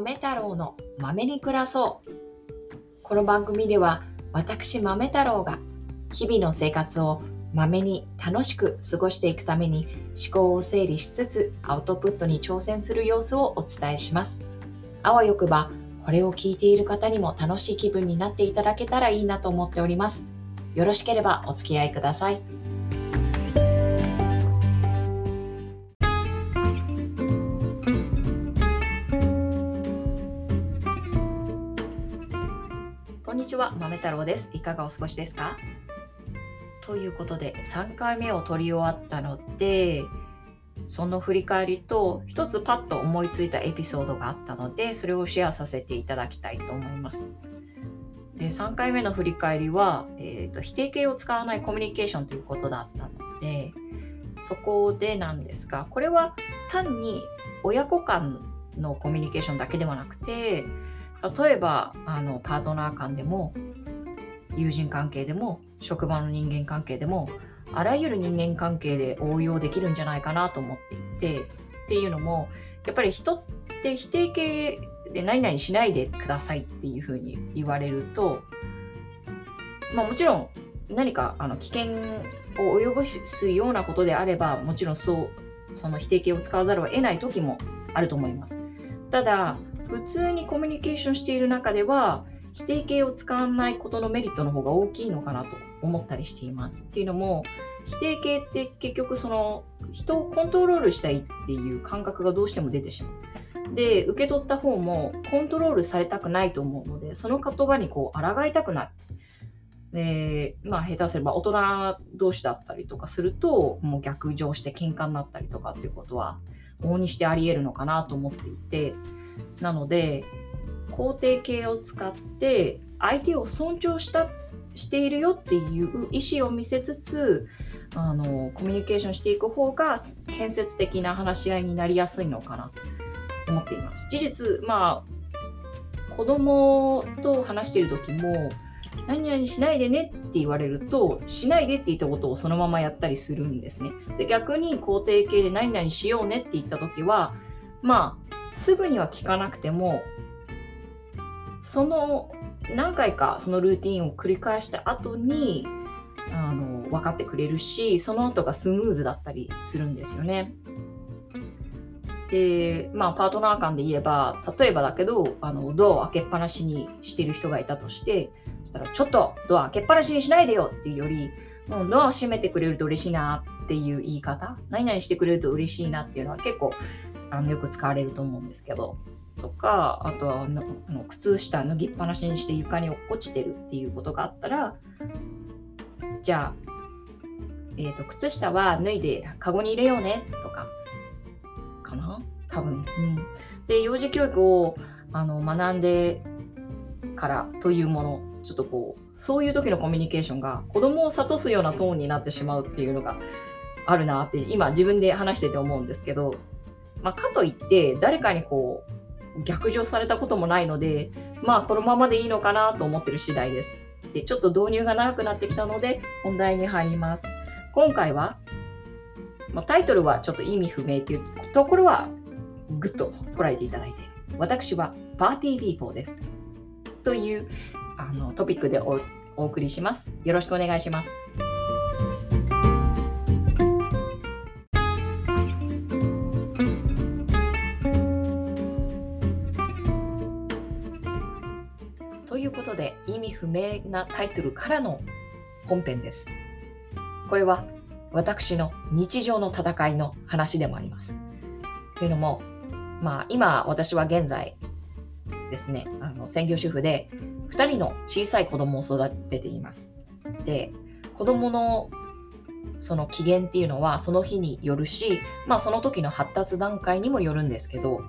豆太郎の豆に暮らそう。この番組では私豆太郎が日々の生活を豆に楽しく過ごしていくために思考を整理しつつアウトプットに挑戦する様子をお伝えします。あわよくばこれを聞いている方にも楽しい気分になっていただけたらいいなと思っております。よろしければお付き合いください。こんにちは、豆太郎です。いかがお過ごしですか？ということで3回目を取り終わったので、その振り返りと一つパッと思いついたエピソードがあったので、それをシェアさせていただきたいと思います。で、3回目の振り返りは、否定形を使わないコミュニケーションということだったので、そこでなんですが、これは単に親子間のコミュニケーションだけではなくて、例えばパートナー間でも友人関係でも職場の人間関係でもあらゆる人間関係で応用できるんじゃないかなと思っていて、っていうのもやっぱり人って否定形で何々しないでくださいっていうふうに言われると、もちろん何か危険を及ぼすようなことであれば、もちろんその否定形を使わざるを得ない時もあると思います。ただ普通にコミュニケーションしている中では否定形を使わないことのメリットの方が大きいのかなと思ったりしています。っていうのも、否定形って結局その人をコントロールしたいっていう感覚がどうしても出てしまう。で、受け取った方もコントロールされたくないと思うので、その言葉に抗いたくない。で、下手すれば大人同士だったりとかすると、もう逆上して喧嘩になったりとかっていうことは往々にしてあり得るのかなと思っていて、なので肯定形を使って相手を尊重しているよっていう意思を見せつつコミュニケーションしていく方が建設的な話し合いになりやすいのかなと思っています。事実、子供と話している時も何々しないでねって言われると、しないでって言ったことをそのままやったりするんですね。で、逆に肯定形で何々しようねって言った時はすぐには聞かなくても、その何回かそのルーティンを繰り返した後に分かってくれるし、その後がスムーズだったりするんですよね。で、パートナー間で言えば、例えばだけどドアを開けっぱなしにしてる人がいたとして、そしたら「ちょっとドア開けっぱなしにしないでよ」っていうより「もうドアを閉めてくれると嬉しいな」っていう言い方、何々してくれると嬉しいなっていうのは結構よく使われると思うんですけど、とか、あとは靴下脱ぎっぱなしにして床に落っこちてるっていうことがあったら、じゃあ、靴下は脱いでカゴに入れようねとかかな、多分、で、幼児教育を学んでからというもの、ちょっとそういう時のコミュニケーションが子供を諭すようなトーンになってしまうっていうのがあるなって今自分で話してて思うんですけど、かといって誰かに逆上されたこともないので、このままでいいのかなと思ってる次第です。で、ちょっと導入が長くなってきたので本題に入ります。今回は、タイトルはちょっと意味不明というところはグッとこらえていただいて、私はパーティーピーポーですというトピックでお送りします。よろしくお願いします。不明なタイトルからの本編です。これは私の日常の戦いの話でもあります。というのも、今私は現在ですね、専業主婦で2人の小さい子供を育てています。で、子供のその機嫌っていうのはその日によるし、その時の発達段階にもよるんですけど、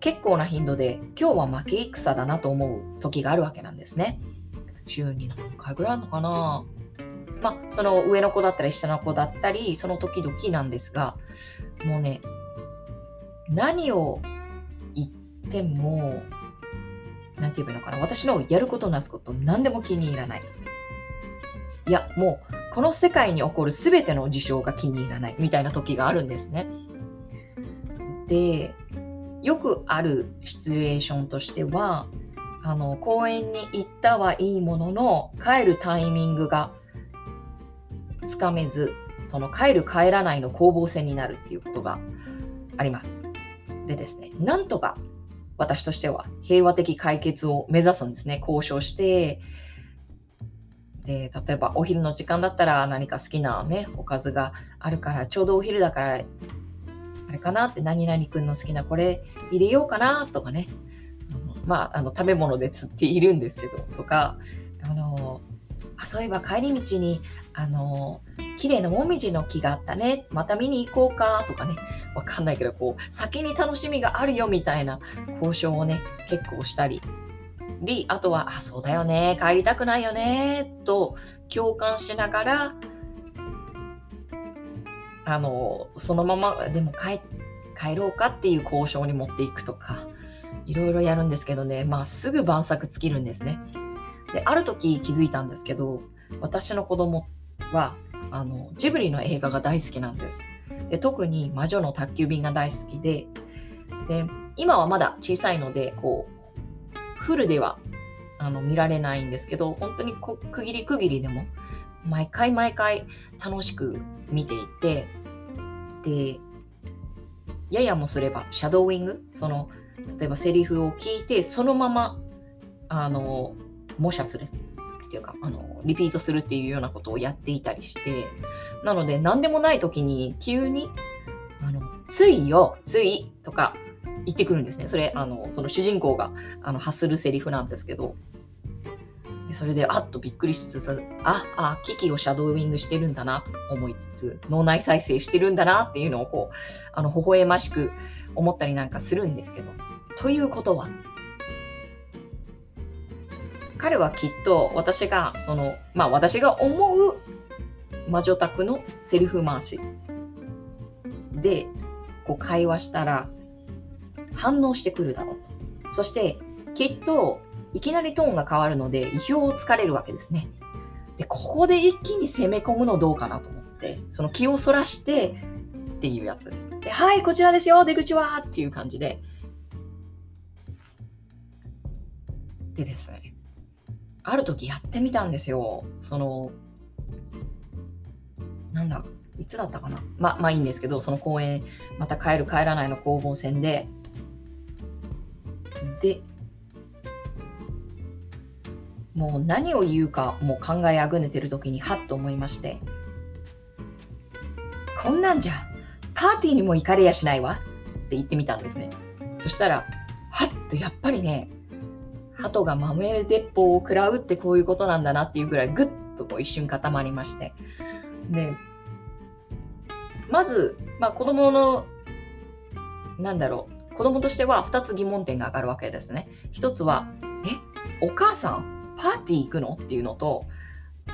結構な頻度で今日は負け戦だなと思う時があるわけなんですね。週に何回ぐらいあるのかな。その上の子だったり下の子だったり、その時々なんですが、もうね、何を言っても何て言えばいいのかな、私のやることなすこと何でも気に入らない。いや、もうこの世界に起こる全ての事象が気に入らないみたいな時があるんですね。で、よくあるシチュエーションとしては、公園に行ったはいいものの帰るタイミングがつかめず、その帰る帰らないの攻防戦になるっていうことがあります。でですね、なんとか私としては平和的解決を目指すんですね。交渉して、で例えばお昼の時間だったら何か好きな、ね、おかずがあるから、ちょうどお昼だからあれかなって、何々くんの好きなこれ入れようかなとかね、食べ物で釣っているんですけどとか、そういえば帰り道に綺麗なもみじの木があったね、また見に行こうかとかね、わかんないけどこう先に楽しみがあるよみたいな交渉をね結構したり、あとはそうだよね、帰りたくないよねと共感しながら、そのままでも帰ろうかっていう交渉に持っていくとか、いろいろやるんですけどね、すぐ晩酌尽きるんですね。である時気づいたんですけど、私の子供はジブリの映画が大好きなんです。で特に魔女の宅急便が大好き で今はまだ小さいのでこうフルでは見られないんですけど、本当に区切り区切りでも毎回楽しく見ていて、でややもすればシャドーイング、例えばセリフを聞いてそのまま模写するっていうかリピートするっていうようなことをやっていたりして、なので何でもない時に急についよついとか言ってくるんですね。それその主人公が発するセリフなんですけど、でそれであっとびっくりしつつ、キキをシャドーイングしてるんだなと思いつつ、脳内再生してるんだなっていうのをこう微笑ましく思ったりなんかするんですけど、ということは彼はきっと私が思う魔女宅のセリフ回しでこう会話したら反応してくるだろうと。そしてきっといきなりトーンが変わるので意表をつかれるわけですね。でここで一気に攻め込むのどうかなと思って、その気をそらしてっていうやつです。ではいこちらですよ出口はっていう感じで、でですね、ある時やってみたんですよ。いつだったかな、まあいいんですけど、その公園また帰る帰らないの攻防戦でもう何を言うかもう考えあぐねてる時にはっと思いまして、こんなんじゃパーティーにも行かれやしないわって言ってみたんですね。そしたらはっとやっぱりね、鳩が豆鉄砲を食らうってこういうことなんだなっていうぐらいぐっとこう一瞬固まりまして、でまず、子供の子供としては2つ疑問点が上がるわけですね。1つはお母さんパーティー行くのっていうのと、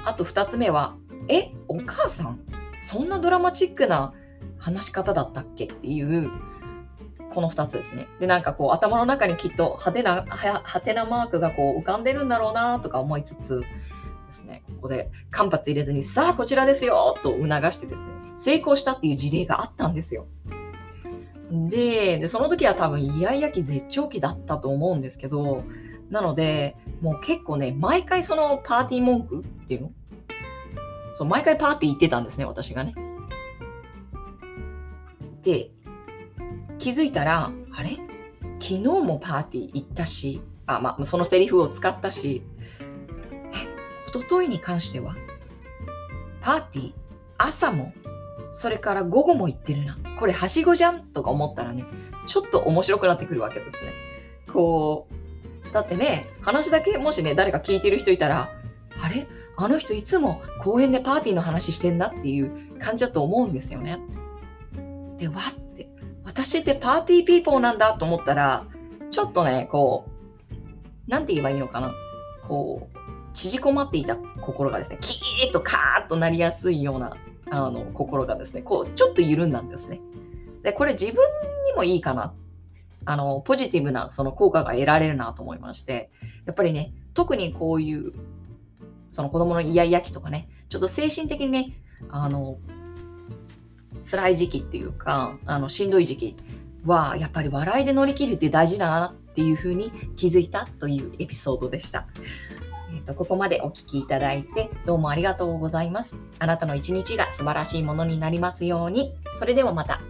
あと2つ目はお母さんそんなドラマチックな話し方だったっけっていう、この2つですね。で頭の中にきっとハテナマークがこう浮かんでるんだろうなとか思いつつですね、ここで間髪入れずにさあこちらですよと促してですね、成功したっていう事例があったんですよ。でその時は多分イヤイヤ期絶頂期だったと思うんですけど、なのでもう結構ね、毎回そのパーティー文句っていうの、そう毎回パーティー行ってたんですね、私がね。で気づいたら昨日もパーティー行ったし、そのセリフを使ったし、一昨日に関してはパーティー朝もそれから午後も行ってるな、これはしごじゃんとか思ったらね、ちょっと面白くなってくるわけですね。だってね、話だけもしね誰か聞いてる人いたら、あの人いつも公園でパーティーの話してんだっていう感じだと思うんですよね。で私ってパーティーピーポーなんだと思ったら、ちょっとねなんて言えばいいのかな、縮こまっていた心がですね、キーッとカーッとなりやすいような心がですね、ちょっと緩んだんですね。でこれ自分にもいいかな、ポジティブなその効果が得られるなと思いまして、やっぱりね、特にこういうその子どものイヤイヤ期とかね、ちょっと精神的にね辛い時期っていうかしんどい時期はやっぱり笑いで乗り切るって大事だなっていうふうに気づいたというエピソードでした。ここまでお聞きいただいてどうもありがとうございます。あなたの一日が素晴らしいものになりますように。それではまた。